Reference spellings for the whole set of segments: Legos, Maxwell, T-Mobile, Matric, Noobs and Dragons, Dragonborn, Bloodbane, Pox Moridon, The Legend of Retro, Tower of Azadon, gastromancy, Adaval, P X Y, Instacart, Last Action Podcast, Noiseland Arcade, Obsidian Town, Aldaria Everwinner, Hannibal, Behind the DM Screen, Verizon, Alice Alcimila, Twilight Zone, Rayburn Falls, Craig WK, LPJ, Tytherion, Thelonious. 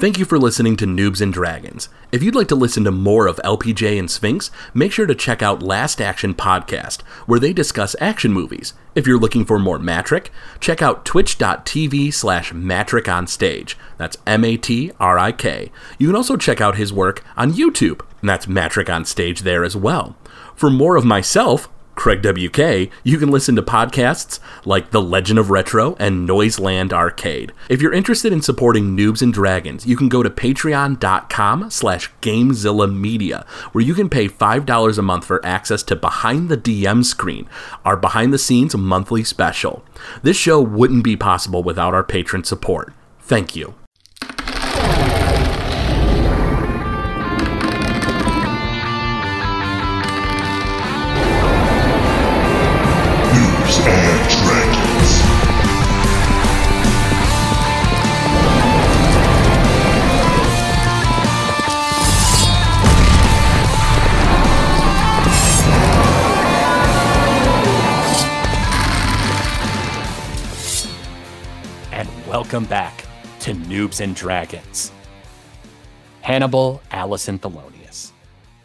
Thank you for listening to Noobs and Dragons. If you'd like to listen to more of LPJ and Sphinx, make sure to check out Last Action Podcast, where they discuss action movies. If you're looking for more Matric, check out twitch.tv/Matric on Stage. That's Matrik. You can also check out his work on YouTube, and that's Matric on Stage there as well. For more of myself, Craig WK, you can listen to podcasts like The Legend of Retro and Noiseland Arcade. If you're interested in supporting Noobs and Dragons, you can go to patreon.com/GameZilla Media, where you can pay $5 a month for access to Behind the DM Screen, our behind-the-scenes monthly special. This show wouldn't be possible without our patron support. Thank you. Welcome back to Noobs and Dragons. Hannibal, Alice, and Thelonious.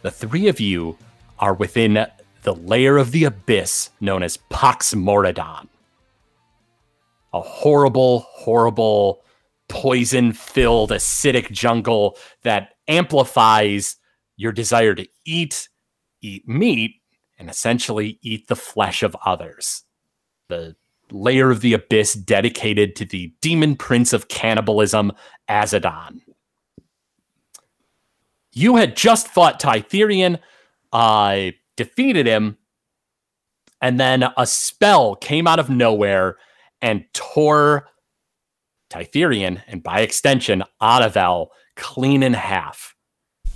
The three of you are within the lair of the abyss known as Pox Moridon. A horrible, horrible, poison-filled, acidic jungle that amplifies your desire to eat meat, and essentially eat the flesh of others. The layer of the abyss dedicated to the demon prince of cannibalism, Azadon. You had just fought Tytherion, defeated him, and then a spell came out of nowhere and tore Tytherion, and by extension, Adaval, clean in half.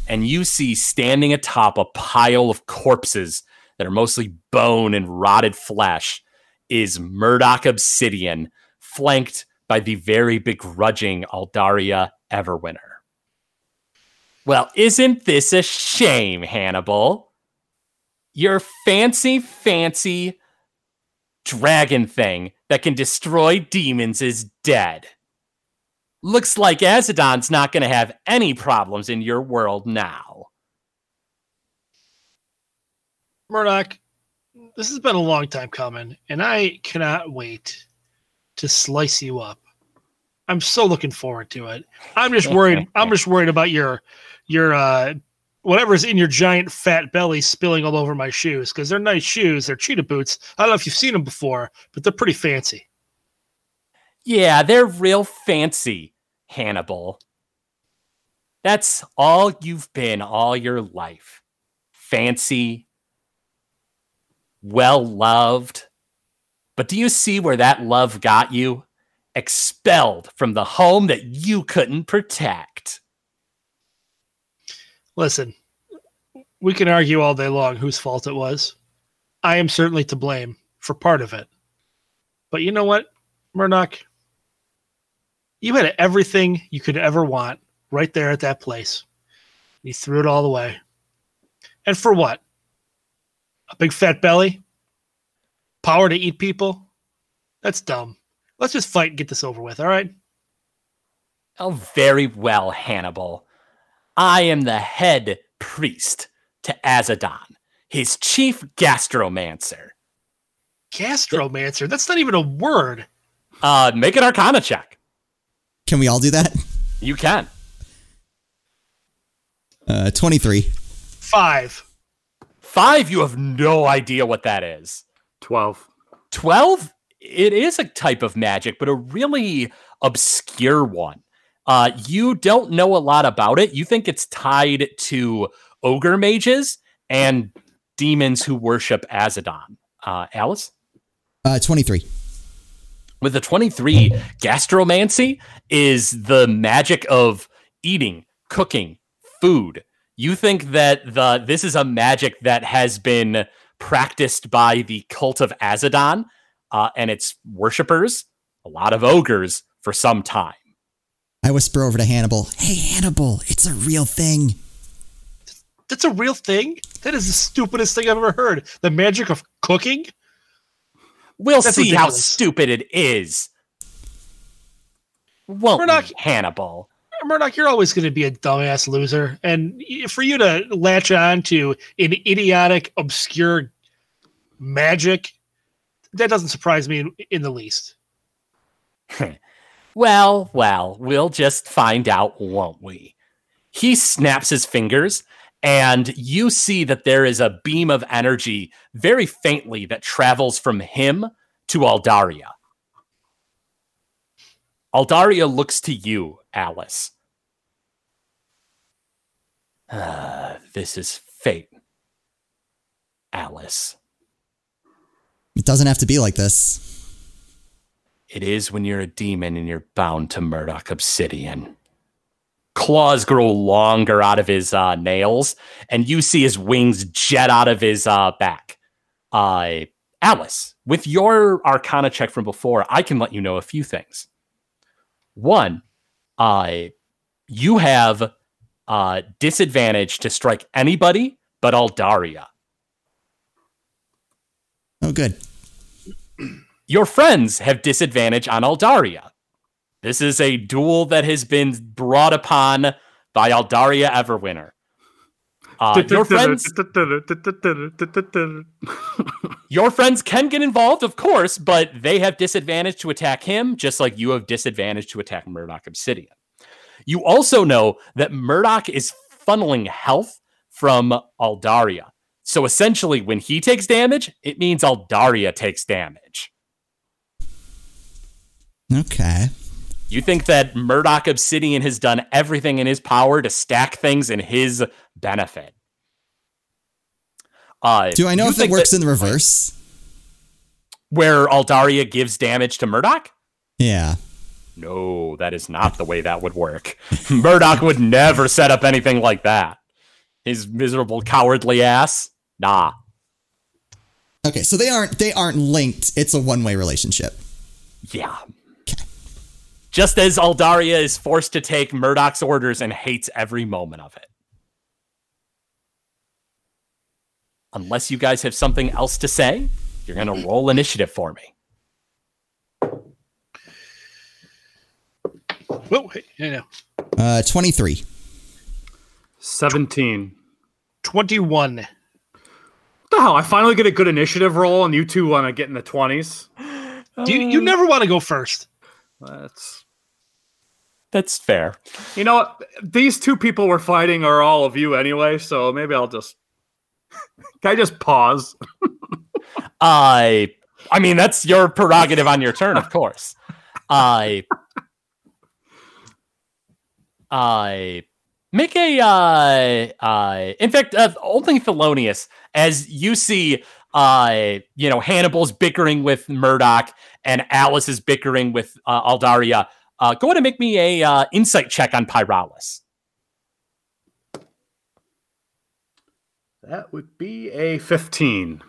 And you see standing atop a pile of corpses that are mostly bone and rotted flesh is Murdoch Obsidian, flanked by the very begrudging Aldaria Everwinner. Well, isn't this a shame, Hannibal? Your fancy dragon thing that can destroy demons is dead. Looks like Azadon's not going to have any problems in your world now. Murdoch, this has been a long time coming, and I cannot wait to slice you up. I'm so looking forward to it. I'm just worried about your whatever's in your giant fat belly spilling all over my shoes, because they're nice shoes. They're cheetah boots. I don't know if you've seen them before, but they're pretty fancy. Yeah, they're real fancy, Hannibal. That's all you've been all your life. Fancy, well-loved. But do you see where that love got you? Expelled from the home that you couldn't protect. Listen, we can argue all day long whose fault it was. I am certainly to blame for part of it. But you know what, Murdoch? You had everything you could ever want right there at that place. You threw it all away. And for what? A big fat belly? Power to eat people? That's dumb. Let's just fight and get this over with, all right? Oh, very well, Hannibal. I am the head priest to Azadon, his chief gastromancer. Gastromancer? That's not even a word. Make an arcana check. Can we all do that? You can. 23. 5. 5, you have no idea what that is. 12? It is a type of magic, but a really obscure one. You don't know a lot about it. You think it's tied to ogre mages and demons who worship Azadon. Alice? 23. With the 23, gastromancy is the magic of eating, cooking, food. You think that this is a magic that has been practiced by the cult of Azadon and its worshippers, a lot of ogres, for some time. I whisper over to Hannibal, "Hey, Hannibal, it's a real thing." That's a real thing? That is the stupidest thing I've ever heard. The magic of cooking? That's ridiculous. How stupid it is. Hannibal. Murdoch, you're always going to be a dumbass loser. And for you to latch on to an idiotic, obscure magic, that doesn't surprise me in the least. Well, we'll just find out, won't we? He snaps his fingers, and you see that there is a beam of energy very faintly that travels from him to Aldaria. Aldaria looks to you, Alice. This is fate, Alice. It doesn't have to be like this. It is when you're a demon and you're bound to Murdoch Obsidian. Claws grow longer out of his nails, and you see his wings jet out of his back. Alice, with your Arcana check from before, I can let you know a few things. One, you have disadvantage to strike anybody but Aldaria. Oh, good. Your friends have disadvantage on Aldaria. This is a duel that has been brought upon by Aldaria Everwinner. Your friends... Your friends can get involved, of course, but they have disadvantage to attack him, just like you have disadvantage to attack Murdoch Obsidian. You also know that Murdoch is funneling health from Aldaria. So essentially, when he takes damage, it means Aldaria takes damage. Okay. You think that Murdoch Obsidian has done everything in his power to stack things in his benefit. Do I know if it works in the reverse? Where Aldaria gives damage to Murdoch? Yeah. No, that is not the way that would work. Murdoch would never set up anything like that. His miserable, cowardly ass? Nah. Okay, so they aren't linked. It's a one-way relationship. Yeah. Just as Aldaria is forced to take Murdoch's orders and hates every moment of it. Unless you guys have something else to say, you're going to roll initiative for me. Whoa, hey, no. 23. 17. 21. What the hell? I finally get a good initiative roll and you two want to get in the 20s? You never want to go first. That's fair. You know what? These two people we're fighting are all of you anyway, so maybe I'll just... Can I just pause? I mean, that's your prerogative on your turn, of course. I make a... in fact, only Thelonious, as you see... Hannibal's bickering with Murdoch and Alice is bickering with Aldaria. Go ahead and make me a insight check on Pyralis. That would be a 15.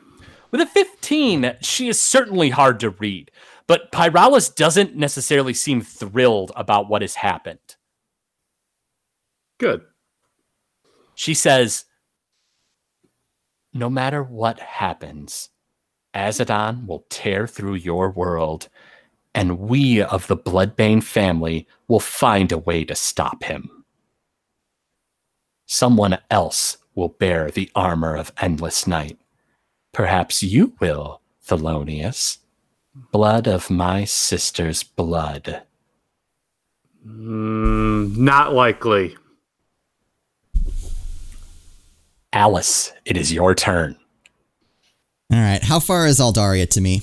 With a 15, she is certainly hard to read, but Pyralis doesn't necessarily seem thrilled about what has happened. Good. She says, "No matter what happens, Azadon will tear through your world, and we of the Bloodbane family will find a way to stop him. Someone else will bear the armor of endless night. Perhaps you will, Thelonious. Blood of my sister's blood." Not likely. Alice, it is your turn. All right. How far is Aldaria to me?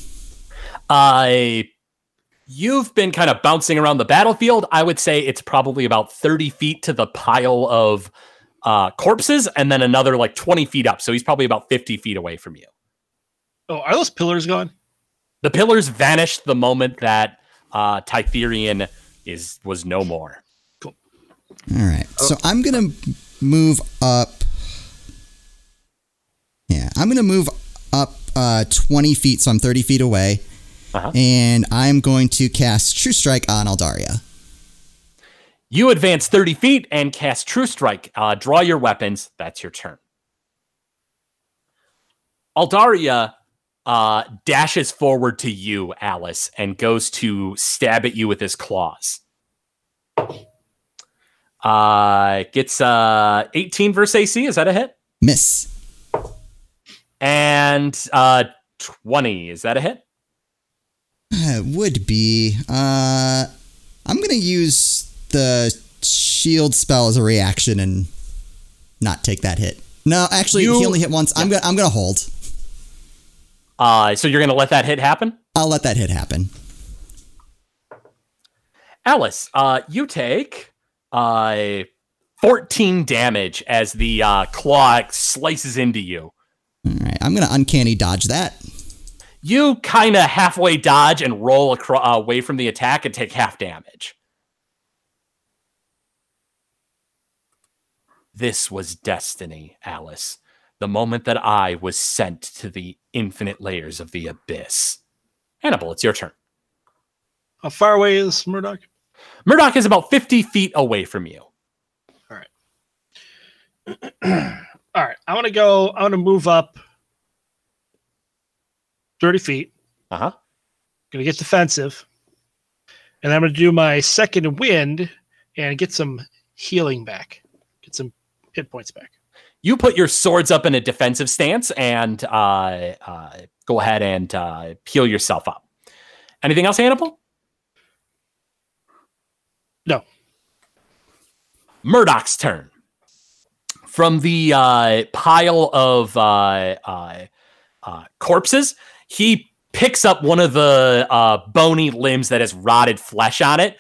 You've been kind of bouncing around the battlefield. I would say it's probably about 30 feet to the pile of corpses and then another like 20 feet up. So he's probably about 50 feet away from you. Oh, are those pillars gone? The pillars vanished the moment that Tytherion was no more. Cool. All right. So I'm going to move up. Yeah, I'm going to move up 20 feet, so I'm 30 feet away, and I'm going to cast True Strike on Aldaria. You advance 30 feet and cast True Strike. Draw your weapons. That's your turn. Aldaria dashes forward to you, Alice, and goes to stab at you with his claws. Gets 18 versus AC. Is that a hit? Miss. And 20. Is that a hit? It would be. I'm going to use the shield spell as a reaction and not take that hit. No, actually, he only hit once. Yeah. I'm gonna hold. So you're gonna let that hit happen? I'll let that hit happen. Alice, you take 14 damage as the claw slices into you. All right, I'm gonna uncanny dodge that. You kind of halfway dodge and roll away from the attack and take half damage. This was destiny, Alice. The moment that I was sent to the infinite layers of the abyss. Hannibal, it's your turn. How far away is Murdoch? Murdoch is about 50 feet away from you. All right. All right. I want to move up 30 feet. Uh-huh. I'm going to get defensive. And I'm going to do my second wind and get some healing back. Get some hit points back. You put your swords up in a defensive stance and go ahead and heal yourself up. Anything else, Hannibal? No. Murdoch's turn. From the pile of corpses, he picks up one of the bony limbs that has rotted flesh on it,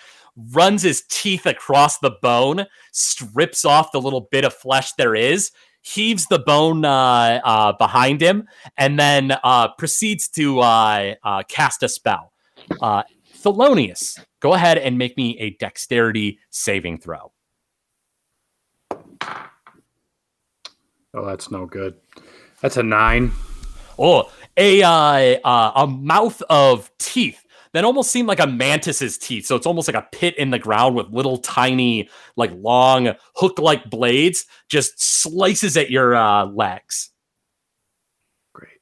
runs his teeth across the bone, strips off the little bit of flesh there is, heaves the bone behind him, and then proceeds to cast a spell. Thelonious, go ahead and make me a dexterity saving throw. Oh, that's no good. That's a 9. Oh, a mouth of teeth that almost seemed like a mantis's teeth. So it's almost like a pit in the ground with little tiny, like long hook-like blades, just slices at your legs. Great.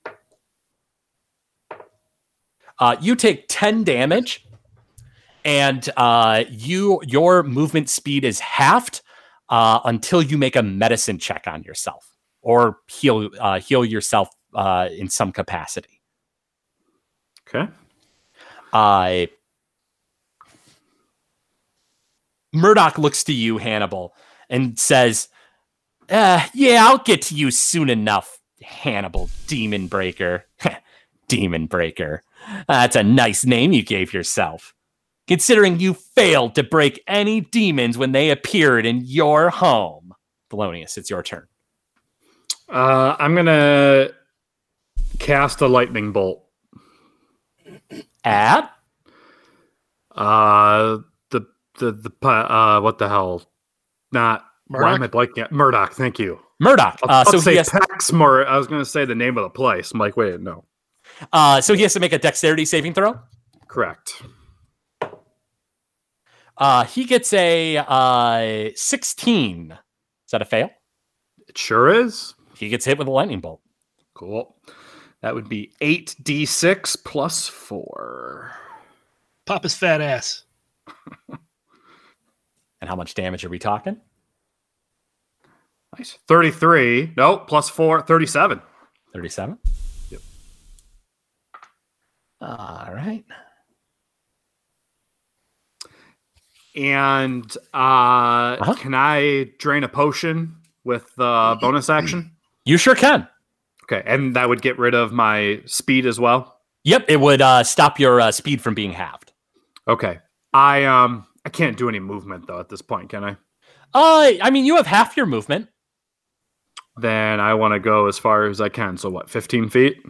You take 10 damage, and your movement speed is halved until you make a medicine check on yourself or heal yourself in some capacity. Okay. Murdoch looks to you, Hannibal, and says, yeah, I'll get to you soon enough, Hannibal Demon Breaker. Demon Breaker. That's a nice name you gave yourself, considering you failed to break any demons when they appeared in your home. Thelonious, it's your turn. I'm going to cast a lightning bolt. At? What the hell? Not Murdoch? Why am I blanking at Murdoch? Thank you, Murdoch. I was going to say the name of the place. I'm like, wait, no. So he has to make a dexterity saving throw. Correct. He gets a 16. Is that a fail? It sure is. He gets hit with a lightning bolt. Cool. That would be 8d6 plus 4. Pop his fat ass. And how much damage are we talking? Nice. 33. No, plus 4. 37. 37? Yep. All right. And Can I drain a potion with the bonus action? You sure can. Okay, and that would get rid of my speed as well? Yep, it would stop your speed from being halved. Okay. I can't do any movement, though, at this point, can I? I mean, you have half your movement. Then I want to go as far as I can. So what, 15 feet?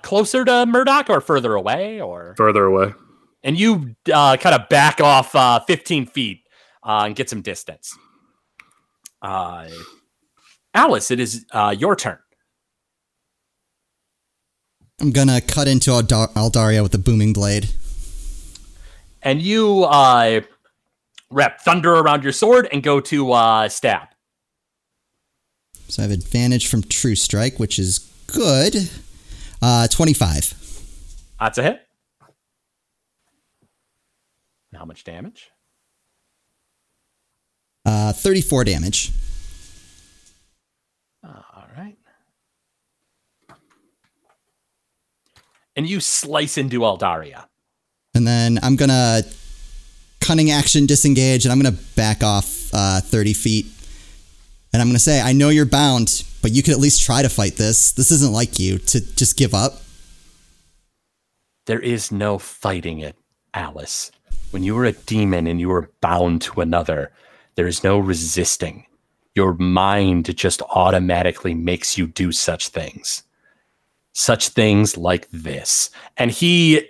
Closer to Murdoch or further away? Further away. And you kind of back off 15 feet and get some distance. Alice, it is your turn. I'm going to cut into Aldaria with the booming blade. And you wrap thunder around your sword and go to stab. So I have advantage from True Strike, which is good. 25. That's a hit. How much damage? 34 damage. All right. And you slice into Aldaria. And then I'm going to cunning action disengage, and I'm going to back off 30 feet. And I'm going to say, I know you're bound, but you could at least try to fight this. This isn't like you to just give up. There is no fighting it, Alice. When you were a demon and you were bound to another, there is no resisting. Your mind just automatically makes you do such things. Such things like this. And he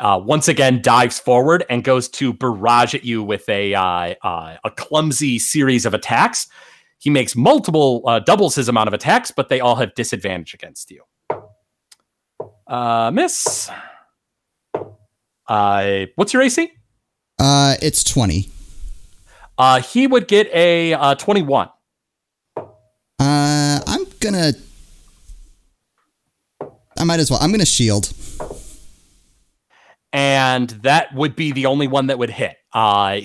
once again dives forward and goes to barrage at you with a clumsy series of attacks. He makes multiple, doubles his amount of attacks, but they all have disadvantage against you. Miss. What's your AC? It's 20. He would get a 21. I might as well. I'm going to shield. And that would be the only one that would hit.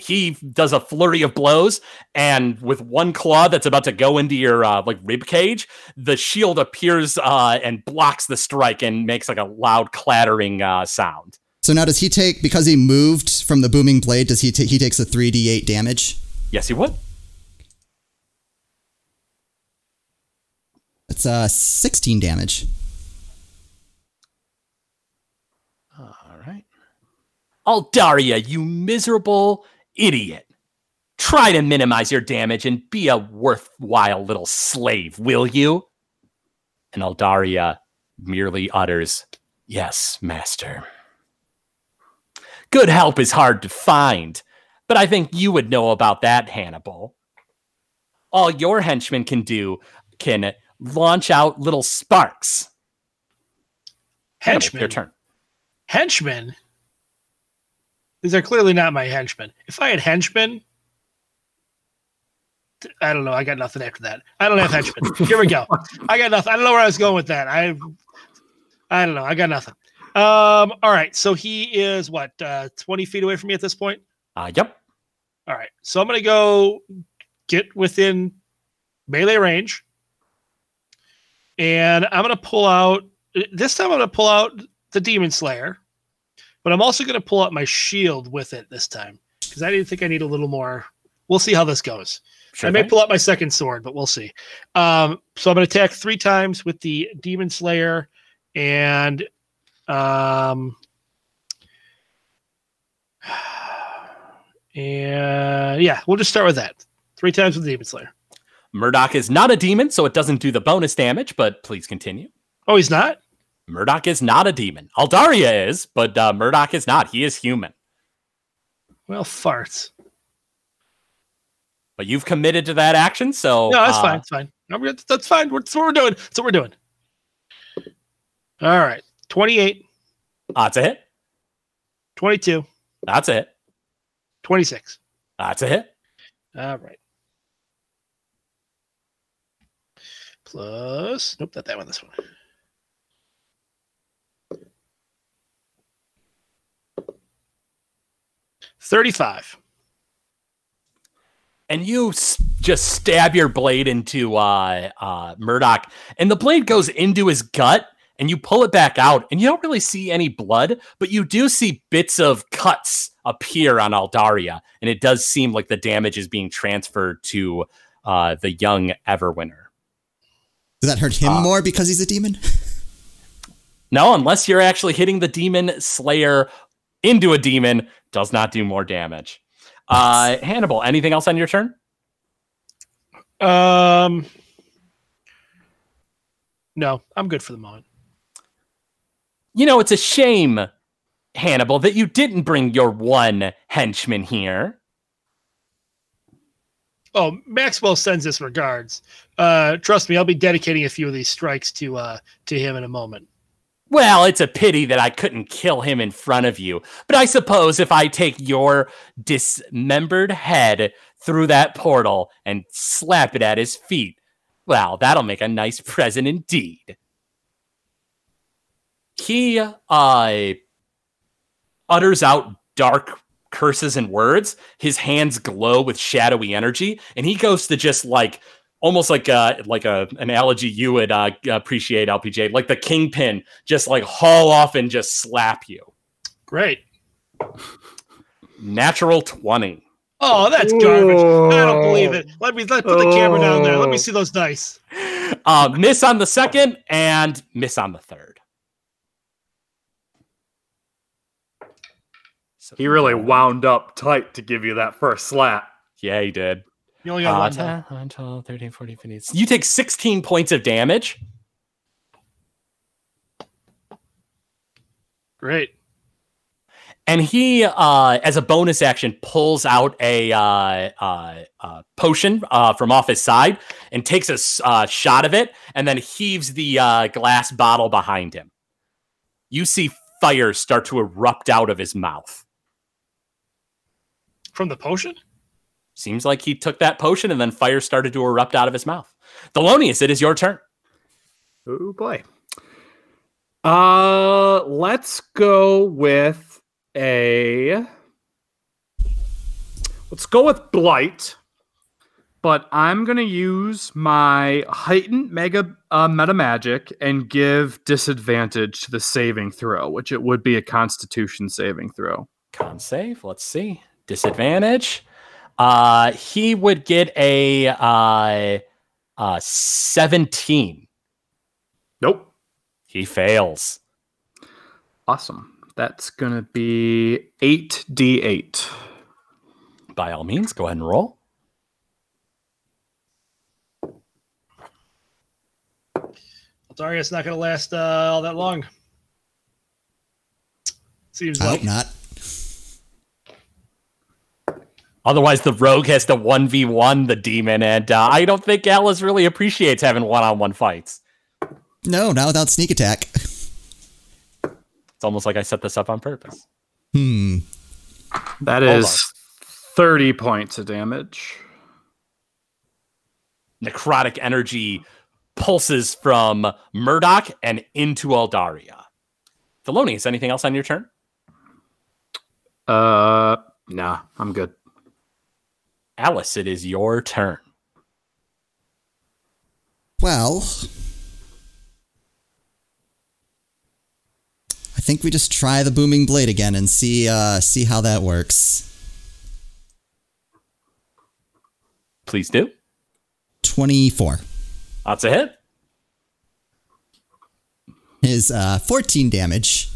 He does a flurry of blows, and with one claw that's about to go into your rib cage, the shield appears and blocks the strike and makes a loud clattering sound. So now does he take, because he moved from the booming blade, does he takes a 3d8 damage? Yes, he would. That's 16 damage. Aldaria, you miserable idiot. Try to minimize your damage and be a worthwhile little slave, will you? And Aldaria merely utters, "Yes, master." Good help is hard to find, but I think you would know about that, Hannibal. All your henchmen can do can launch out little sparks. Henchmen? Hannibal, your turn. Henchmen? These are clearly not my henchmen. If I had henchmen, I don't know. I got nothing after that. I don't have henchmen. Here we go. I got nothing. I don't know where I was going with that. I don't know. I got nothing. All right. So he is, 20 feet away from me at this point? Yep. All right. So I'm going to go get within melee range. And I'm going to pull out... This time I'm going to pull out the Demon Slayer. But I'm also going to pull out my shield with it this time because I didn't think I need a little more. We'll see how this goes. Sure, I may pull out my second sword, but we'll see. So I'm going to attack 3 times with the Demon Slayer, and we'll just start with that. 3 times with the Demon Slayer. Murdoch is not a demon, so it doesn't do the bonus damage. But please continue. Oh, he's not? Murdoch is not a demon. Aldaria is, but Murdoch is not. He is human. Well, farts. But you've committed to that action, so... No, that's fine. It's fine. No, that's fine. That's what we're doing. That's what we're doing. All right. 28. That's a hit. 22. That's a hit. 26. That's a hit. All right. Plus... Nope, not that one. This one. 35. And you just stab your blade into Murdoch, and the blade goes into his gut, and you pull it back out, and you don't really see any blood, but you do see bits of cuts appear on Aldaria, and it does seem like the damage is being transferred to the young Everwinner. Does that hurt him more because he's a demon? No, unless you're actually hitting the Demon Slayer into a demon, does not do more damage. Hannibal, anything else on your turn? No, I'm good for the moment. You know, it's a shame, Hannibal, that you didn't bring your one henchman here. Oh, Maxwell sends his regards. Trust me, I'll be dedicating a few of these strikes to him in a moment. Well, it's a pity that I couldn't kill him in front of you. But I suppose if I take your dismembered head through that portal and slap it at his feet, well, that'll make a nice present indeed. He utters out dark curses and words, his hands glow with shadowy energy, and he goes to just like almost like a analogy you would appreciate, LPJ, like the Kingpin, just like haul off and just slap you. Great. Natural 20. Oh, that's garbage. Oh. I don't believe it. Let's put the camera down there. Let me see those dice. Miss on the second and miss on the third. So he really wound up tight to give you that first slap. Yeah, he did. You only got 1, 12, 13, 14, 15. You take 16 points of damage. Great. And he, as a bonus action, pulls out a potion from off his side and takes a shot of it and then heaves the glass bottle behind him. You see fire start to erupt out of his mouth. From the potion? Seems like he took that potion and then fire started to erupt out of his mouth. Thelonious, it is your turn. Oh, boy. Let's go with... Let's go with Blight, but I'm going to use my heightened meta magic and give disadvantage to the saving throw, which it would be a constitution saving throw. Con save, let's see. Disadvantage. He would get a 17. Nope. He fails. Awesome. That's going to be 8d8. By all means, go ahead and roll. Sorry, it's not going to last all that long. Seems like not. Otherwise, the rogue has to 1v1 the demon, and I don't think Alice really appreciates having one-on-one fights. No, not without sneak attack. It's almost like I set this up on purpose. That is 30 points of damage. Necrotic energy pulses from Murdoch and into Aldaria. Thelonious, anything else on your turn? Nah, I'm good. Alice, it is your turn. Well... I think we just try the booming blade again and see how that works. Please do. 24. That's a hit. Is 14 damage.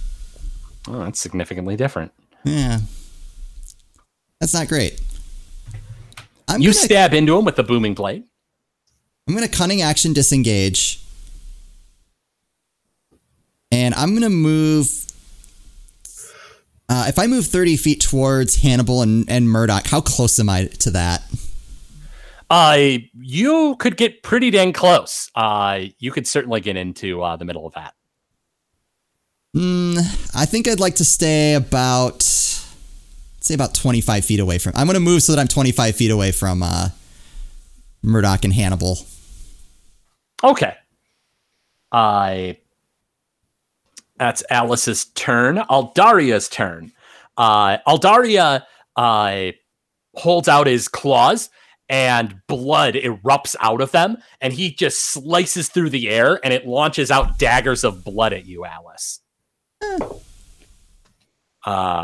Oh, that's significantly different. Yeah. That's not great. You stab into him with the booming blade. I'm going to cunning action disengage. And I'm going to move... if I move 30 feet towards Hannibal and Murdoch, how close am I to that? You could get pretty dang close. You could certainly get into the middle of that. I think I'd like to stay about... say about 25 feet away from... I'm going to move so that I'm 25 feet away from Murdoch and Hannibal. Okay. That's Alice's turn. Aldaria's turn. Aldaria holds out his claws and blood erupts out of them. And he just slices through the air and it launches out daggers of blood at you, Alice.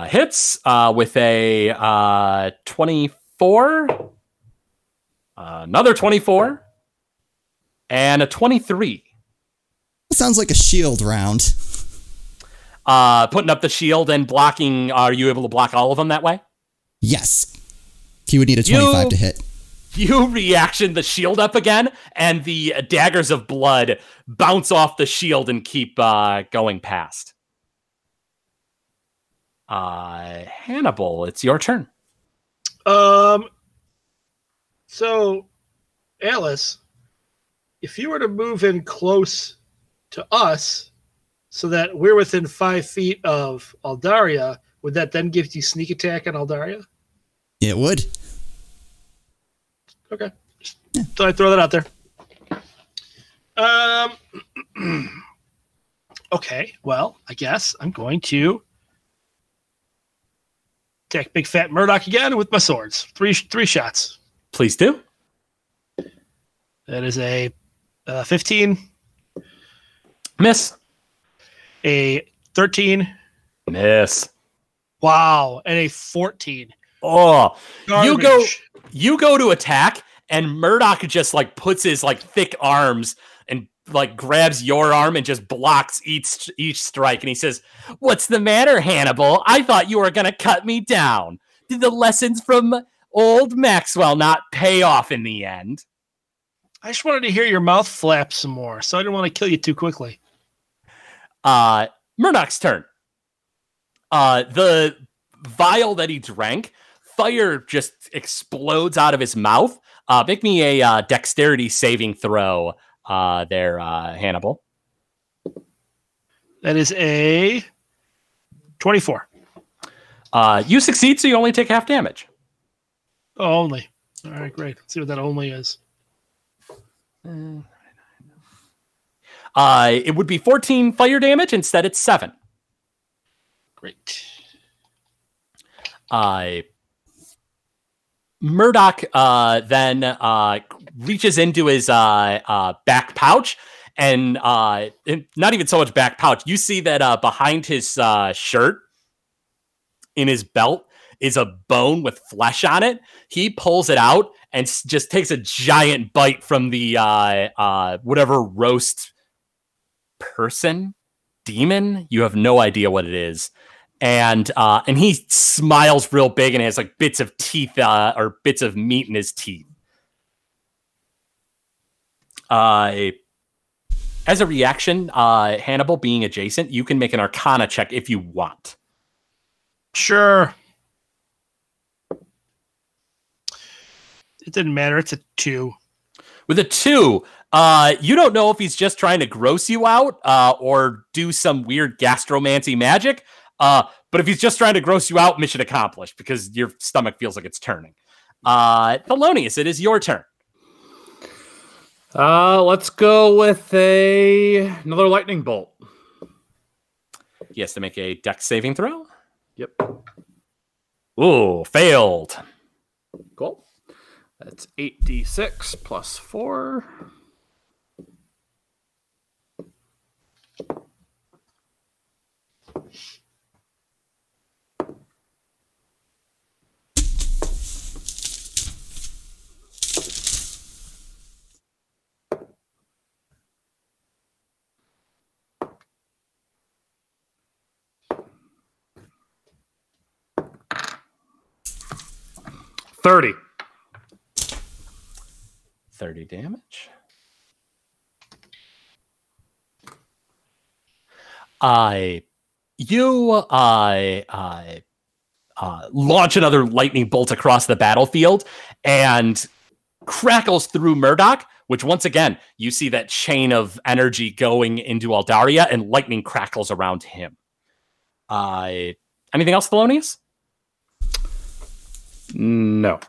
Hits with a 24. Another 24. And a 23. That sounds like a shield round. Putting up the shield and blocking. Are you able to block all of them that way? Yes. He would need a 25 to hit. You reaction the shield up again, and the daggers of blood bounce off the shield and keep going past. Hannibal, it's your turn. So, Alice, if you were to move in close to us... so that we're within 5 feet of Aldaria, would that then give you sneak attack on Aldaria? It would. Okay. Yeah. So I throw that out there. Okay, well, I guess I'm going to attack big fat Murdoch again with my swords. Three shots. Please do. That is a 15. Miss. A 13. Miss. Wow. And a 14. Oh. Garbage. You go to attack, and Murdoch just like puts his like thick arms and like grabs your arm and just blocks each strike. And he says, "What's the matter, Hannibal? I thought you were going to cut me down. Did the lessons from old Maxwell not pay off in the end?" I just wanted to hear your mouth flap some more, so I didn't want to kill you too quickly. Murdoch's turn. The vial that he drank, fire just explodes out of his mouth. Make me a dexterity saving throw Hannibal. That is a 24. You succeed, so you only take half damage. Oh, only. All right, great. Let's see what that only is. It would be 14 fire damage. Instead, it's 7. Great. Murdoch then reaches into his back pouch, and not even so much back pouch. You see that behind his shirt in his belt is a bone with flesh on it. He pulls it out and just takes a giant bite from the whatever roast person, demon. You have no idea what it is. And he smiles real big and has like bits of teeth or bits of meat in his teeth. As a reaction, Hannibal being adjacent, you can make an Arcana check if you want. Sure. It didn't matter. It's a 2. With a 2, you don't know if he's just trying to gross you out or do some weird gastromancy magic. But if he's just trying to gross you out, mission accomplished, because your stomach feels like it's turning. Thelonious, it is your turn. Let's go with another lightning bolt. He has to make a dex saving throw. Yep. Ooh, failed. Cool. That's 8d6 plus 4. Thirty damage. You launch another lightning bolt across the battlefield and crackles through Murdoch, which once again you see that chain of energy going into Aldaria, and lightning crackles around him. Anything else, Thelonious? No.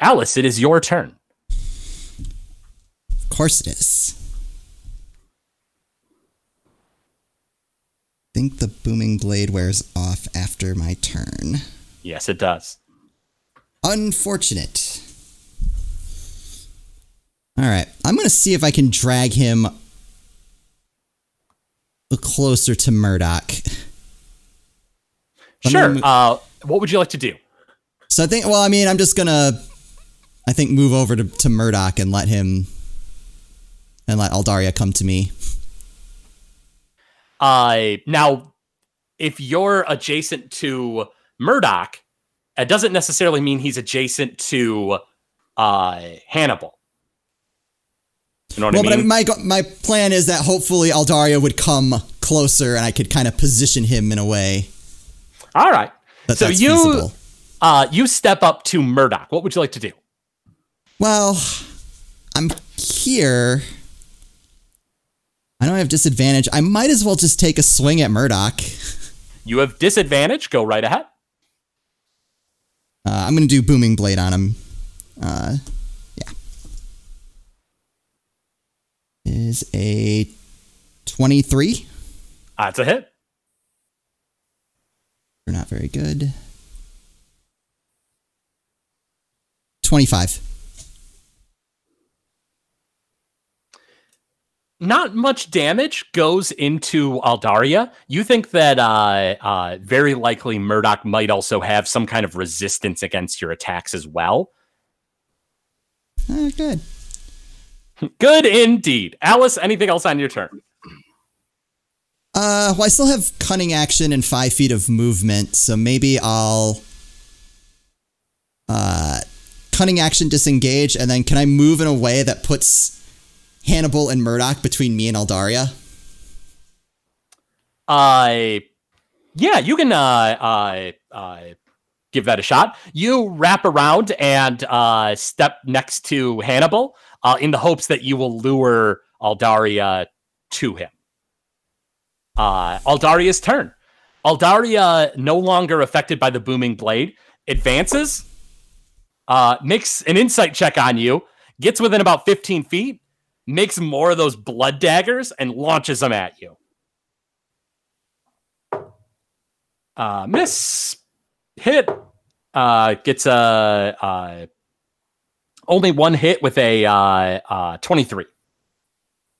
Alice, it is your turn. Of course it is. I think the booming blade wears off after my turn. Yes, it does. Unfortunate. All right. I'm going to see if I can drag him closer to Murdoch. Sure. What would you like to do? So I think, I'm just going to, move over to Murdoch and let Aldaria come to me. Now, if you're adjacent to Murdoch, it doesn't necessarily mean he's adjacent to Hannibal. You know what I mean? But my plan is that hopefully Aldaria would come closer and I could kind of position him in a way. All right. So that's feasible. You step up to Murdoch. What would you like to do? Well, I'm here. I don't have disadvantage. I might as well just take a swing at Murdoch. You have disadvantage. Go right ahead. I'm going to do Booming Blade on him. Yeah. Is a 23. That's a hit. We're not very good. 25. Not much damage goes into Aldaria. You think that very likely Murdoch might also have some kind of resistance against your attacks as well. Good. Good indeed. Alice, anything else on your turn? Well, I still have cunning action and 5 feet of movement, so maybe I'll cunning action disengage, and then can I move in a way that puts Hannibal and Murdoch between me and Aldaria? Yeah, you can give that a shot. You wrap around and step next to Hannibal in the hopes that you will lure Aldaria to him. Aldaria's turn. Aldaria, no longer affected by the booming blade, advances, makes an insight check on you, gets within about 15 feet, makes more of those blood daggers and launches them at you. Miss. Hit. Gets a only one hit with a 23.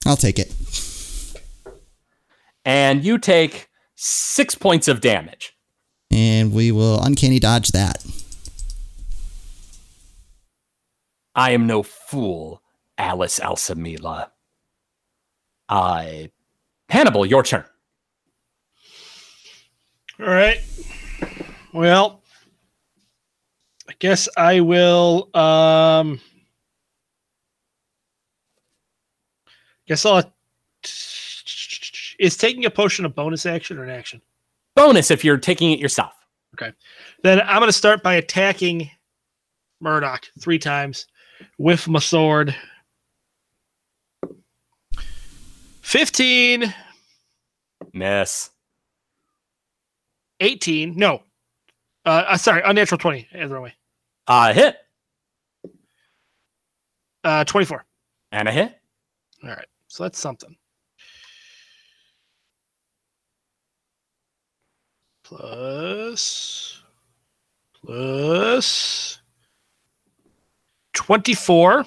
I'll take it. And you take 6 points of damage. And we will uncanny dodge that. I am no fool, Alice Alcimila. Hannibal, your turn. All right. Well, I guess I will. Is taking a potion a bonus action or an action? Bonus if you're taking it yourself. Okay. Then I'm going to start by attacking Murdoch 3 times with my sword. 15. Miss. 18. No. Sorry, unnatural 20. Either way. Hit. 24. And a hit. All right. So that's something. Plus 24.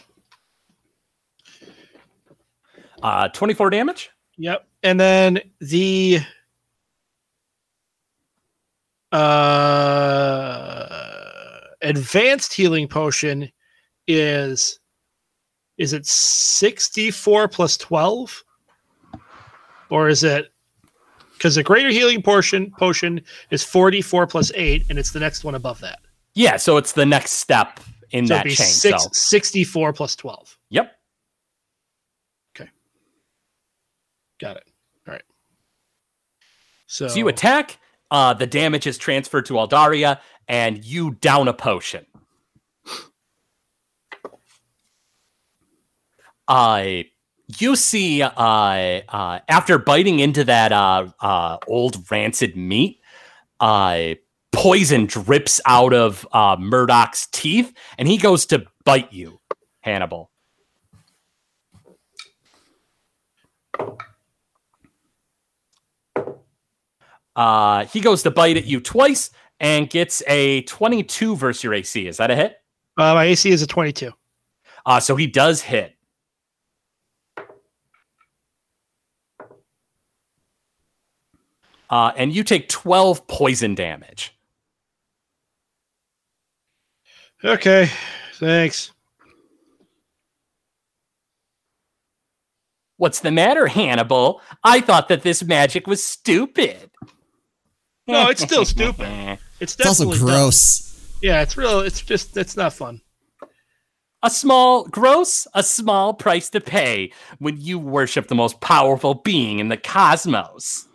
24 damage? Yep. And then the advanced healing potion is it 64 plus 12? Or is it, because the greater healing potion is 44 plus 8, and it's the next one above that. Yeah, so it's the next step in that chain. 64 plus 12. Yep. Okay. Got it. All right. So you attack, the damage is transferred to Aldaria, and you down a potion. You see, after biting into that old rancid meat, poison drips out of Murdoch's teeth, and he goes to bite you, Hannibal. He goes to bite at you twice and gets a 22 versus your AC. Is that a hit? My AC is a 22. So he does hit. And you take 12 poison damage. Okay, thanks. What's the matter, Hannibal? I thought that this magic was stupid. No, it's still stupid. It's also gross. Dumb. Yeah, it's real. It's not fun. A small price to pay when you worship the most powerful being in the cosmos.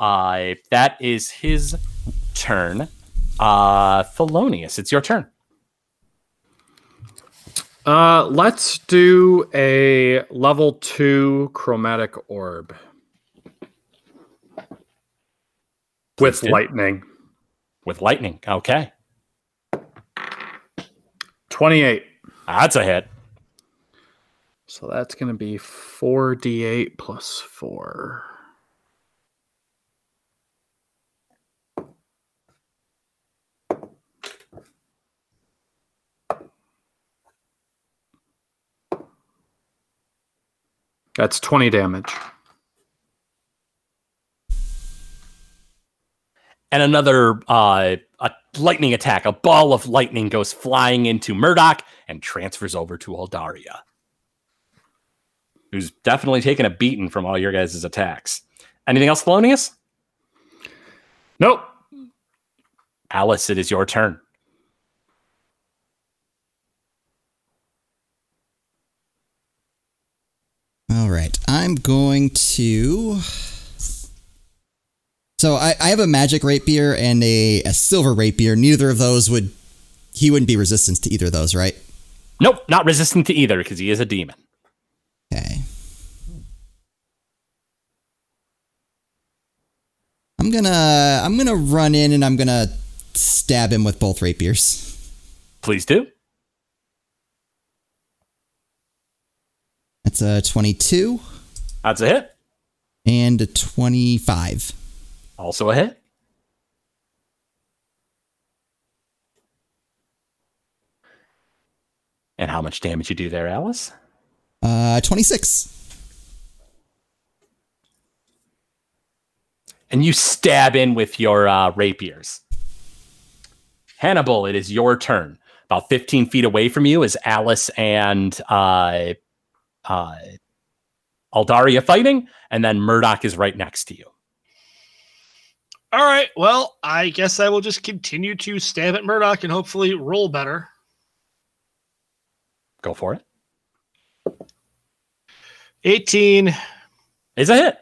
That is his turn. Thelonious, it's your turn. Let's do a level 2 chromatic orb. With lightning. With lightning, okay. 28. That's a hit. So that's going to be 4d8 plus 4. That's 20 damage. And another a lightning attack. A ball of lightning goes flying into Murdoch and transfers over to Aldaria, who's definitely taken a beating from all your guys' attacks. Anything else, Thelonious? Nope. Alice, it is your turn. All right. I'm going to... So I have a magic rapier and a silver rapier. Neither of those would... He wouldn't be resistant to either of those, right? Nope, not resistant to either because he is a demon. Okay. I'm gonna run in and I'm gonna stab him with both rapiers. Please do. That's a 22. That's a hit. And a 25. Also a hit. And how much damage you do there, Alice? 26. And you stab in with your rapiers. Hannibal, it is your turn. About 15 feet away from you is Alice and Aldaria fighting, and then Murdoch is right next to you. All right, well, I guess I will just continue to stab at Murdoch and hopefully roll better. Go for it. 18. Is a hit.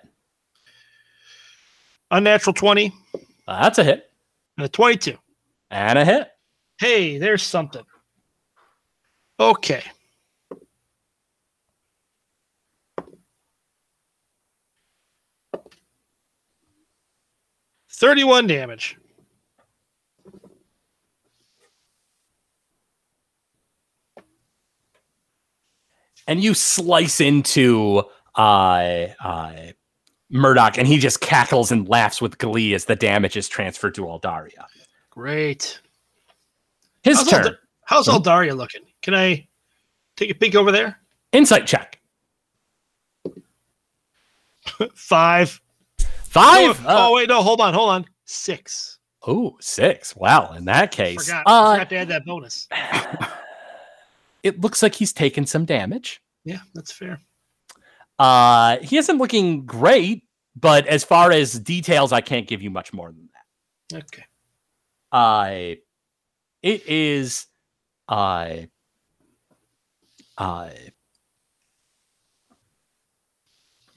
Unnatural 20. That's a hit. And a 22. And a hit. Hey, there's something. Okay. .31 damage. And you slice into Murdoch, and he just cackles and laughs with glee as the damage is transferred to Aldaria. Great. His turn. How's Aldaria looking? Can I take a peek over there? Insight check. 5. Five? Oh, wait, no, hold on. 6. Oh, 6. Wow, in that case. I forgot to add that bonus. It looks like he's taken some damage. Yeah, that's fair. He isn't looking great, but as far as details, I can't give you much more than that. Okay. It is...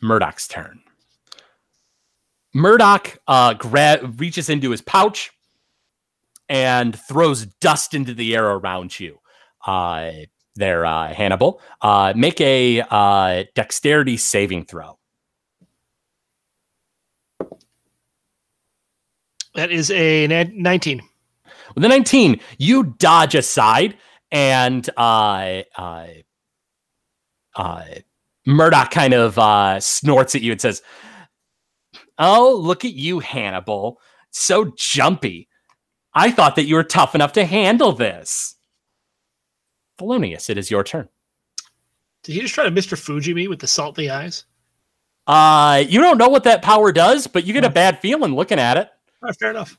Murdoch's turn. Murdoch reaches into his pouch and throws dust into the air around you. Hannibal. Make a dexterity saving throw. That is a 19. With the 19, you dodge aside, and Murdoch kind of snorts at you and says, "Oh, look at you, Hannibal. So jumpy. I thought that you were tough enough to handle this." Thelonious, it is your turn. Did he just try to Mr. Fuji me with the salt in the eyes? You don't know what that power does, but you get a bad feeling looking at it. All right, fair enough.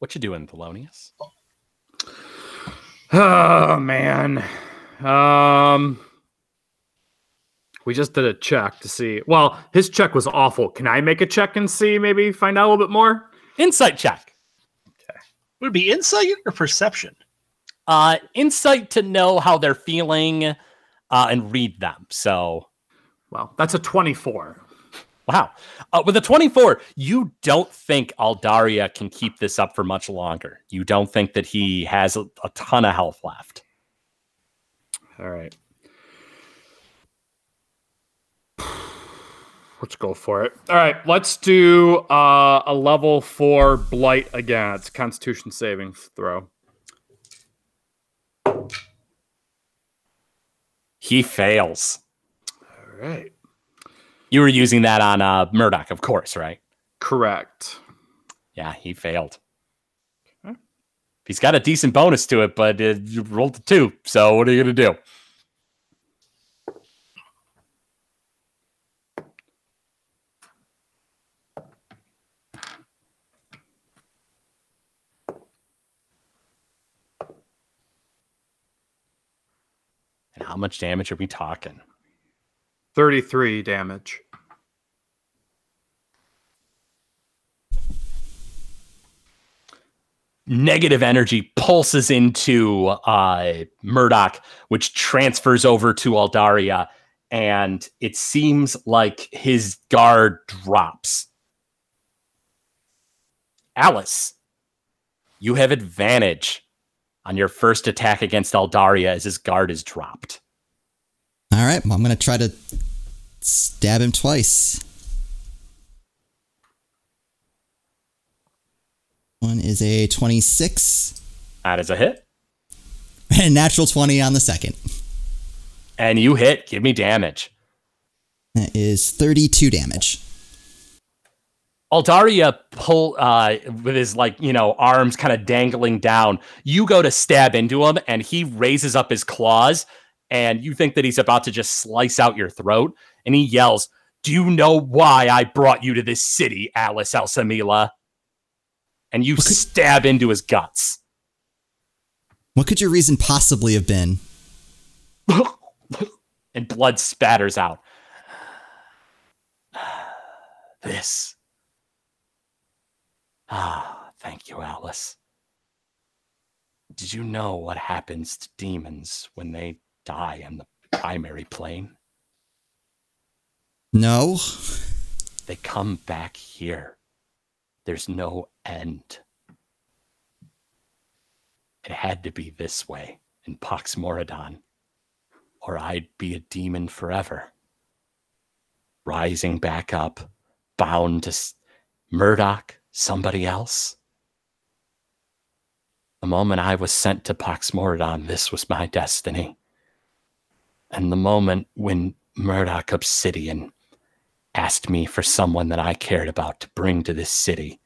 What you doing, Thelonious? Oh, man. We just did a check to see. Well, his check was awful. Can I make a check and see? Maybe find out a little bit more? Insight check. Okay. Would it be insight or perception? Insight to know how they're feeling and read them. So, well, that's a 24. Wow. With a 24, you don't think Aldaria can keep this up for much longer. You don't think that he has a ton of health left. All right. Let's go for it. All right, let's do a level 4 blight again. It's a Constitution saving throw. He fails. All right. You were using that on Murdoch, of course, right? Correct. Yeah, he failed. Okay. If He's got a decent bonus to it, but it rolled a 2. So what are you going to do? And how much damage are we talking? 33 damage. Negative energy pulses into Murdoch, which transfers over to Aldaria, and it seems like his guard drops. Alice, you have advantage on your first attack against Aldaria as his guard is dropped. All right, well, I'm going to try to stab him twice. One is a 26. That is a hit. And natural 20 on the second. And you hit. Give me damage. That is 32 damage. Aldaria pull with his arms kind of dangling down. You go to stab into him, and he raises up his claws, and you think that he's about to just slice out your throat, and he yells, "Do you know why I brought you to this city, Alice Alcimila?" And you stab into his guts. What could your reason possibly have been? And blood spatters out. This. Ah, thank you, Alice. Did you know what happens to demons when they die in the primary plane? No. They come back here. There's no end. It had to be this way in Pox Moridon, or I'd be a demon forever. Rising back up, bound to Murdoch, somebody else. The moment I was sent to Pox Moridon, this was my destiny. And the moment when Murdoch Obsidian asked me for someone that I cared about to bring to this city,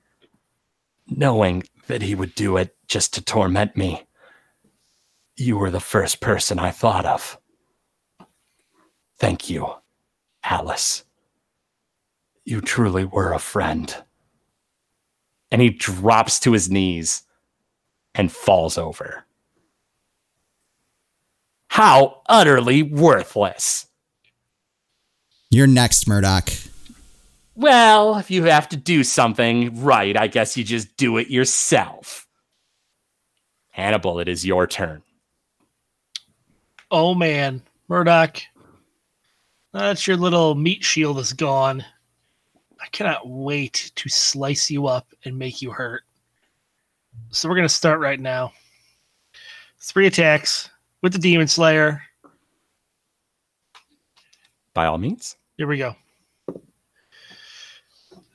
knowing that he would do it just to torment me, you were the first person I thought of. Thank you, Alice. You truly were a friend. And he drops to his knees and falls over. How utterly worthless. You're next, Murdoch. Well, if you have to do something, right, I guess you just do it yourself. Hannibal, it is your turn. Oh, man. Murdoch, that's your little meat shield is gone. I cannot wait to slice you up and make you hurt. So we're going to start right now. 3 attacks with the Demon Slayer. By all means. Here we go.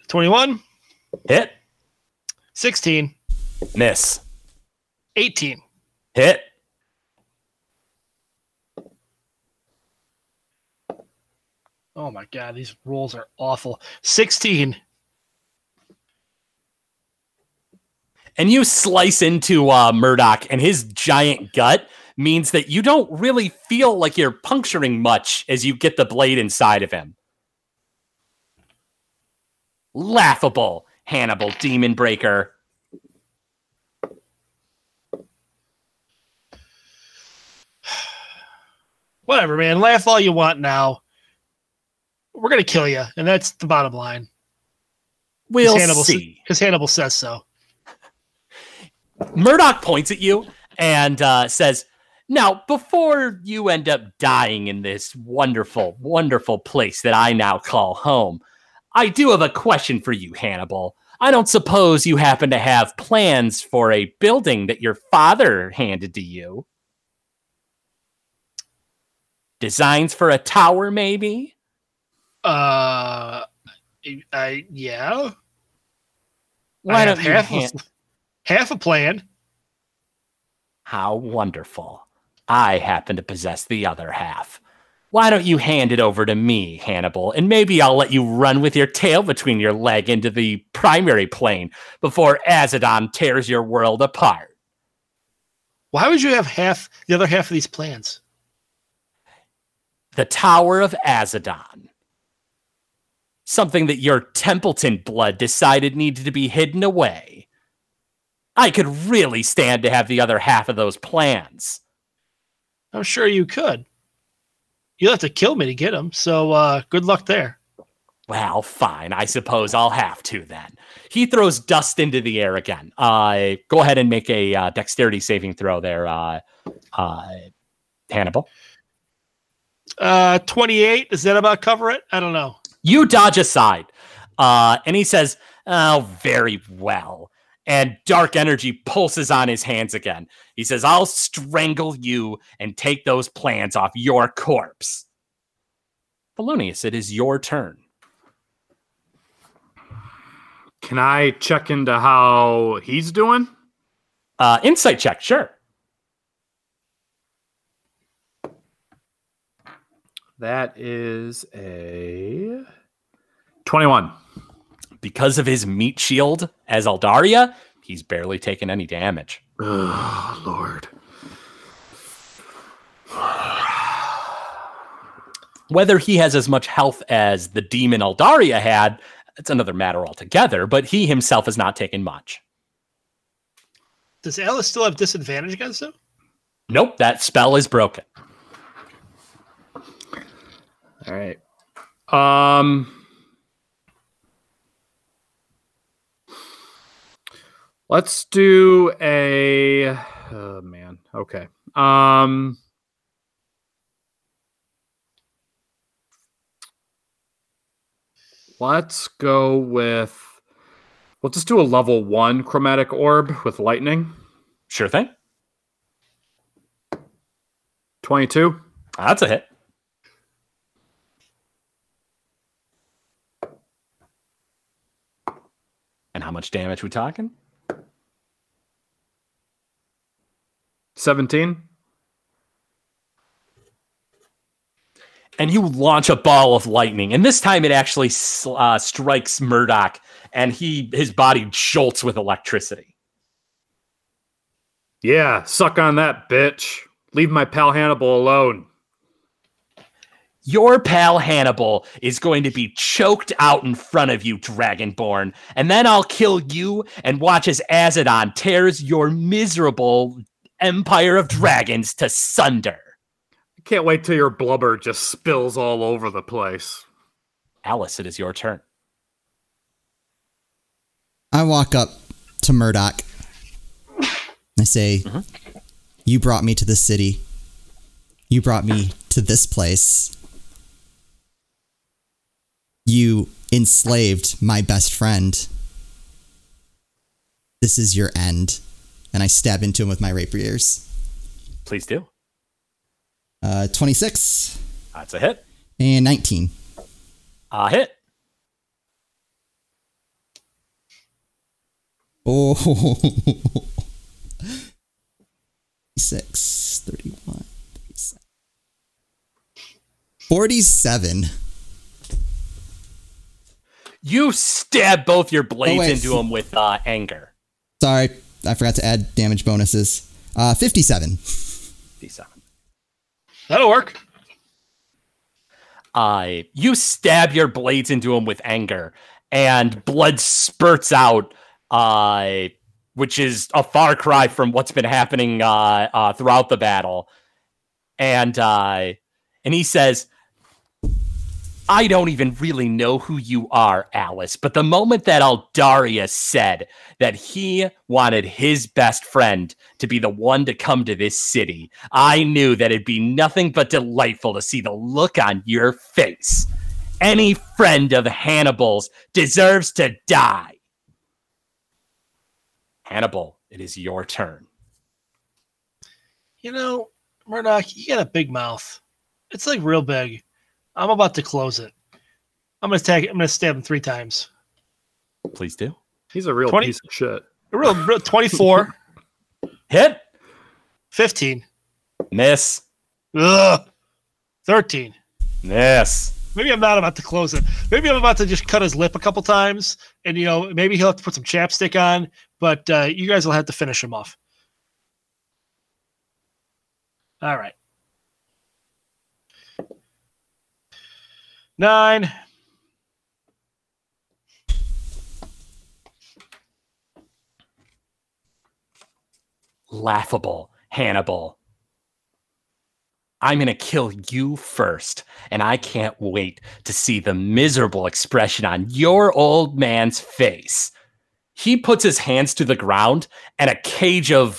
21. Hit. 16. Miss. 18. Hit. These rolls are awful. 16. And you slice into Murdoch, and his giant gut means that you don't really feel like you're puncturing much as you get the blade inside of him. Laughable, Hannibal, Demon Breaker. Whatever, man. Laugh all you want now. We're going to kill you, and that's the bottom line. We'll see. Because Hannibal says so. Murdoch points at you and says, "Now, before you end up dying in this wonderful, wonderful place that I now call home, I do have a question for you, Hannibal. I don't suppose you happen to have plans for a building that your father handed to you? Designs for a tower, maybe?" Yeah. Why don't you half a plan? How wonderful. I happen to possess the other half. Why don't you hand it over to me, Hannibal, and maybe I'll let you run with your tail between your leg into the primary plane before Azadon tears your world apart. Why would you have half the other half of these plans? The Tower of Azadon. Something that your Templeton blood decided needed to be hidden away. I could really stand to have the other half of those plans. I'm sure you could. You'll have to kill me to get them, so good luck there. Well, fine. I suppose I'll have to then. He throws dust into the air again. Go ahead and make a dexterity saving throw there, Hannibal. 28. Does that about cover it? I don't know. You dodge aside. And he says, "Oh, very well." And dark energy pulses on his hands again. He says, "I'll strangle you and take those plans off your corpse." Thelonious, it is your turn. Can I check into how he's doing? Insight check, sure. That is a 21. Because of his meat shield as Aldaria, he's barely taken any damage. Oh, Lord. Whether he has as much health as the demon Aldaria had, it's another matter altogether, but he himself has not taken much. Does Alice still have disadvantage against him? Nope, that spell is broken. All right. Let's do a... Oh, man. Okay. Let's go with... We'll just do a level 1 chromatic orb with lightning. Sure thing. 22. That's a hit. And how much damage we talking? 17. And you launch a ball of lightning. And this time it actually strikes Murdoch. And his body jolts with electricity. Yeah, suck on that, bitch. Leave my pal Hannibal alone. Your pal Hannibal is going to be choked out in front of you, Dragonborn. And then I'll kill you and watch as Azadon tears your miserable Empire of Dragons to sunder. Can't wait till your blubber just spills all over the place. Alice, it is your turn. I walk up to Murdoch. I say, You brought me to this city. You brought me to this place. You enslaved my best friend. This is your end. And I stab into him with my rapiers. Please do. 26. That's a hit. And 19. A hit. Oh. 6, 31, 37. 47. You stab both your blades into him with anger. Sorry, I forgot to add damage bonuses. 57. 57. That'll work. You stab your blades into him with anger, and blood spurts out, which is a far cry from what's been happening throughout the battle. And he says, "I don't even really know who you are, Alice, but the moment that Aldaria said that he wanted his best friend to be the one to come to this city, I knew that it'd be nothing but delightful to see the look on your face. Any friend of Hannibal's deserves to die." Hannibal, it is your turn. You know, Murdoch, you got a big mouth. It's like real big. I'm about to close it. I'm going to stab him 3 times. Please do. He's a real piece of shit. A real 24. Hit. 15. Miss. Ugh. 13. Miss. Maybe I'm not about to close it. Maybe I'm about to just cut his lip a couple times, and maybe he'll have to put some chapstick on. But you guys will have to finish him off. All right. 9. Laughable, Hannibal. I'm going to kill you first, and I can't wait to see the miserable expression on your old man's face. He puts his hands to the ground, and a cage of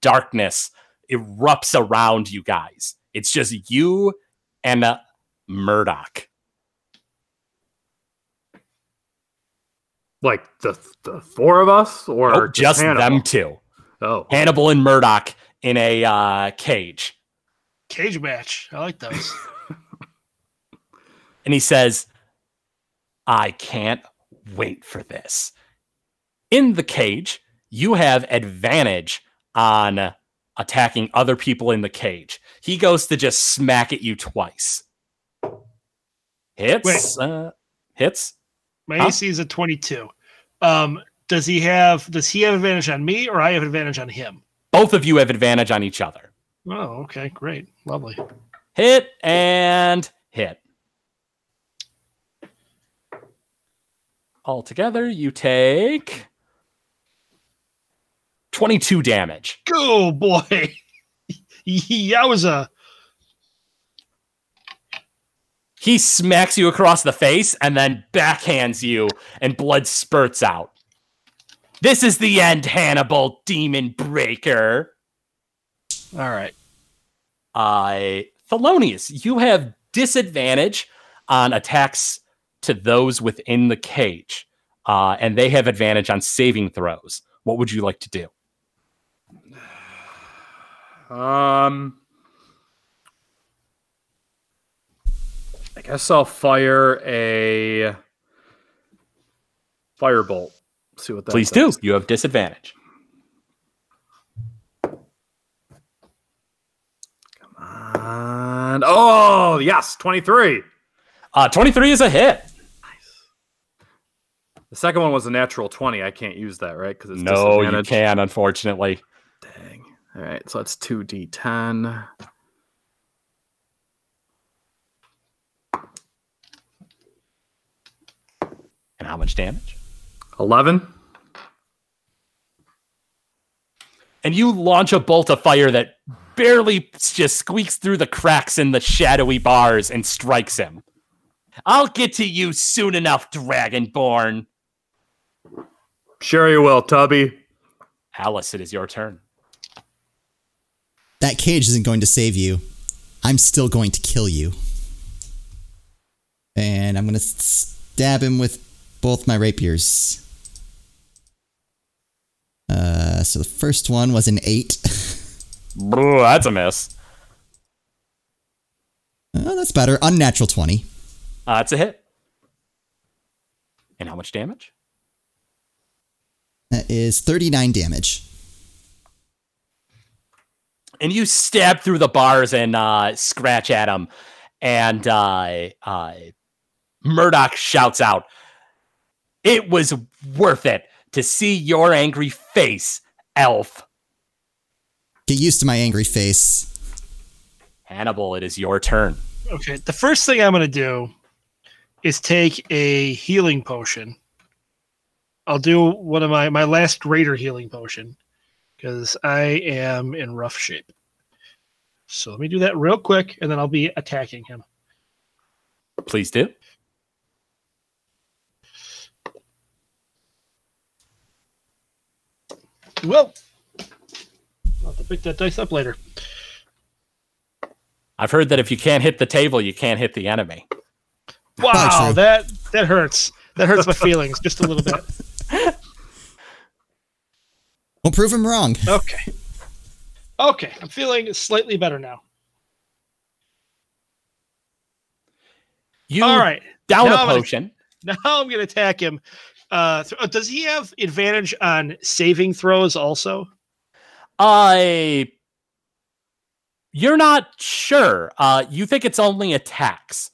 darkness erupts around you guys. It's just you and Murdoch. Like the four of us, or nope, just Hannibal? Them two? Oh, Hannibal and Murdoch in a cage. Cage match. I like those. And he says, I can't wait for this. In the cage, you have advantage on attacking other people in the cage. He goes to just smack at you twice. Hits. Hits. My AC is a 22. Does he have advantage on me, or I have advantage on him? Both of you have advantage on each other. Oh, okay, great. Lovely. Hit and hit. Altogether, you take 22 damage. Oh, boy. Yowza. He smacks you across the face and then backhands you, and blood spurts out. This is the end, Hannibal, Demon Breaker. All right. Thelonious, you have disadvantage on attacks to those within the cage, and they have advantage on saving throws. What would you like to do? I guess I'll fire a firebolt. See what that Please says. Do. You have disadvantage. And oh, yes, 23. 23 is a hit. Nice. The second one was a natural 20. I can't use that, right? Because it's no, you can, unfortunately. Dang. All right, so that's 2d10. And how much damage? 11. And you launch a bolt of fire that barely just squeaks through the cracks in the shadowy bars and strikes him. I'll get to you soon enough, Dragonborn. Sure you will, Tubby. Alice, it is your turn. That cage isn't going to save you. I'm still going to kill you. And I'm going to stab him with both my rapiers. So the first one was an 8. That's a miss. Oh, that's better. Unnatural 20. That's a hit. And how much damage? That is 39 damage. And you stab through the bars and scratch at him. And Murdoch shouts out, "It was worth it to see your angry face, elf." Get used to my angry face. Hannibal, it is your turn. Okay, the first thing I'm going to do is take a healing potion. I'll do one of my last greater healing potion, because I am in rough shape. So let me do that real quick, and then I'll be attacking him. Please do. Well, I'll have to pick that dice up later. I've heard that if you can't hit the table, you can't hit the enemy. Wow, that hurts. That hurts my feelings just a little bit. We'll prove him wrong. Okay, I'm feeling slightly better now. All right, down a potion. Now I'm going to attack him. Does he have advantage on saving throws also? You're not sure. You think it's only attacks.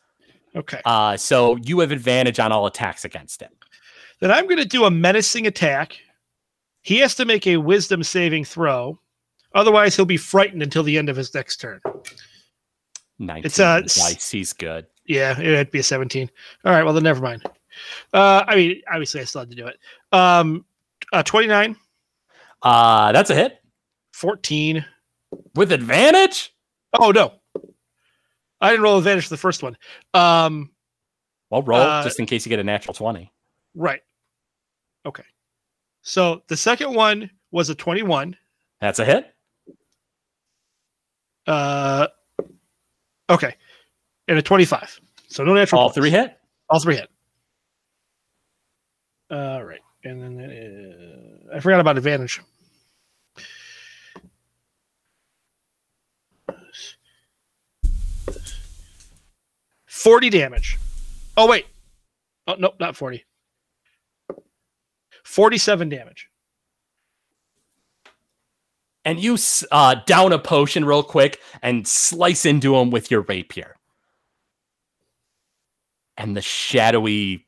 Okay. So you have advantage on all attacks against him. Then I'm going to do a menacing attack. He has to make a wisdom saving throw, Otherwise, he'll be frightened until the end of his next turn. 19. It's dice. He's good. Yeah, it'd be a 17. All right. Well, then never mind. I mean, obviously, I still had to do it. 29. That's a hit. 14 with advantage. Oh no, I didn't roll advantage for the first one. Well, roll just in case you get a natural 20. Right. Okay. So the second one was a 21. That's a hit. Okay. And a 25. So no natural. All points. Three hit? All three hit. All right. And then I forgot about advantage. $40 damage. Oh, wait. Oh, nope, not 40. 47 damage. And you down a potion real quick and slice into him with your rapier. And the shadowy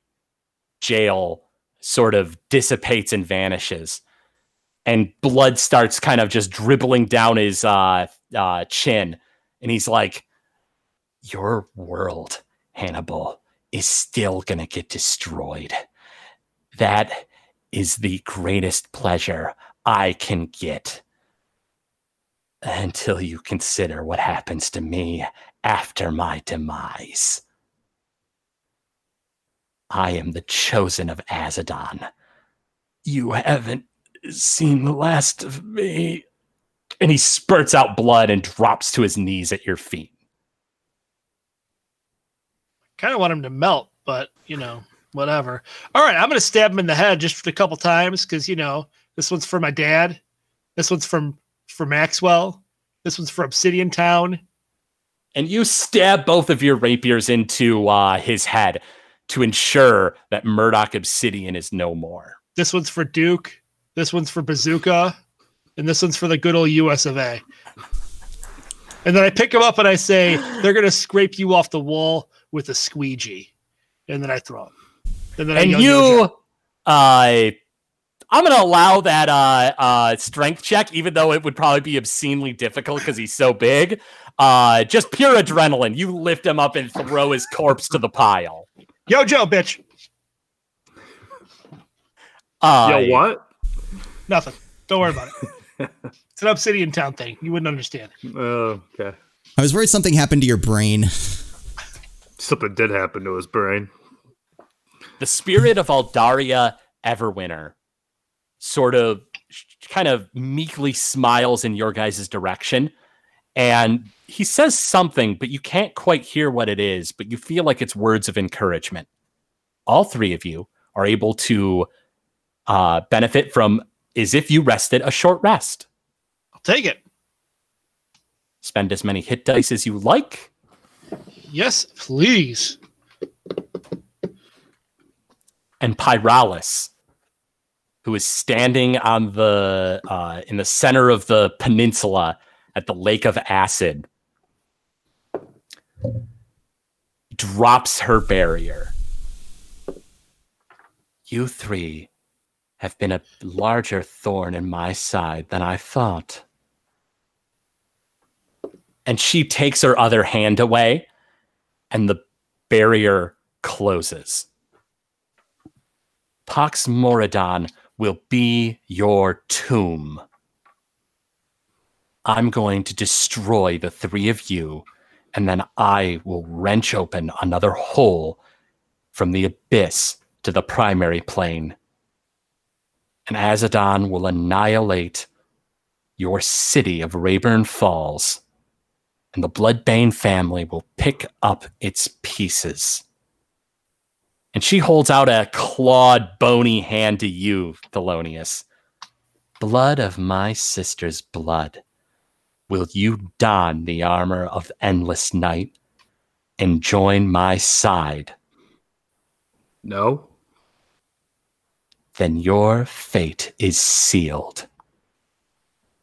jail sort of dissipates and vanishes. And blood starts kind of just dribbling down his chin. And he's like, your world, Hannibal, is still going to get destroyed. That is the greatest pleasure I can get until you consider what happens to me after my demise. I am the chosen of Azadon. You haven't seen the last of me. And he spurts out blood and drops to his knees at your feet. Kind of want him to melt, but you know, whatever. All right, I'm gonna stab him in the head just a couple times because you know this one's for my dad, this one's for Maxwell, this one's for Obsidian Town. And you stab both of your rapiers into his head to ensure that Murdoch Obsidian is no more. This one's for Duke, this one's for Bazooka, and this one's for the good old US of A. And then I pick him up and I say, "They're gonna scrape you off the wall with a squeegee," and then I throw him. I'm going to allow that strength check, even though it would probably be obscenely difficult because he's so big. Just pure adrenaline. You lift him up and throw his corpse to the pile. Yo, Joe, bitch. Yo, what? Nothing. Don't worry about it. It's an Obsidian Town thing. You wouldn't understand. Oh, okay. I was worried something happened to your brain. Something did happen to his brain. The spirit of Aldaria Everwinner sort of kind of meekly smiles in your guys' direction. And he says something, but you can't quite hear what it is, but you feel like it's words of encouragement. All three of you are able to benefit from, as if you rested, a short rest. I'll take it. Spend as many hit dice as you like. Yes, please. And Pyralis, who is standing on the in the center of the peninsula at the Lake of Acid, drops her barrier. You three have been a larger thorn in my side than I thought. And she takes her other hand away. And the barrier closes. Pox Moridon will be your tomb. I'm going to destroy the three of you, and then I will wrench open another hole from the abyss to the primary plane. And Azadon will annihilate your city of Rayburn Falls. And the Bloodbane family will pick up its pieces. And she holds out a clawed, bony hand to you, Thelonious. Blood of my sister's blood, will you don the armor of endless night and join my side? No. Then your fate is sealed.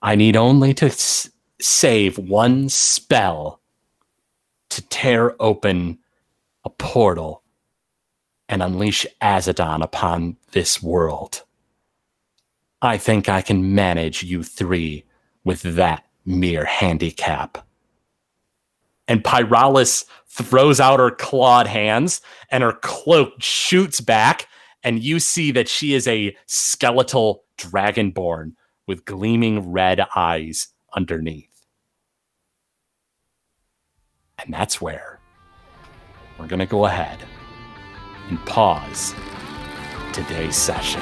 I need only to save one spell to tear open a portal and unleash Azadon upon this world. I think I can manage you three with that mere handicap. And Pyralis throws out her clawed hands, and her cloak shoots back, and you see that she is a skeletal dragonborn with gleaming red eyes underneath. And that's where we're going to go ahead and pause today's session.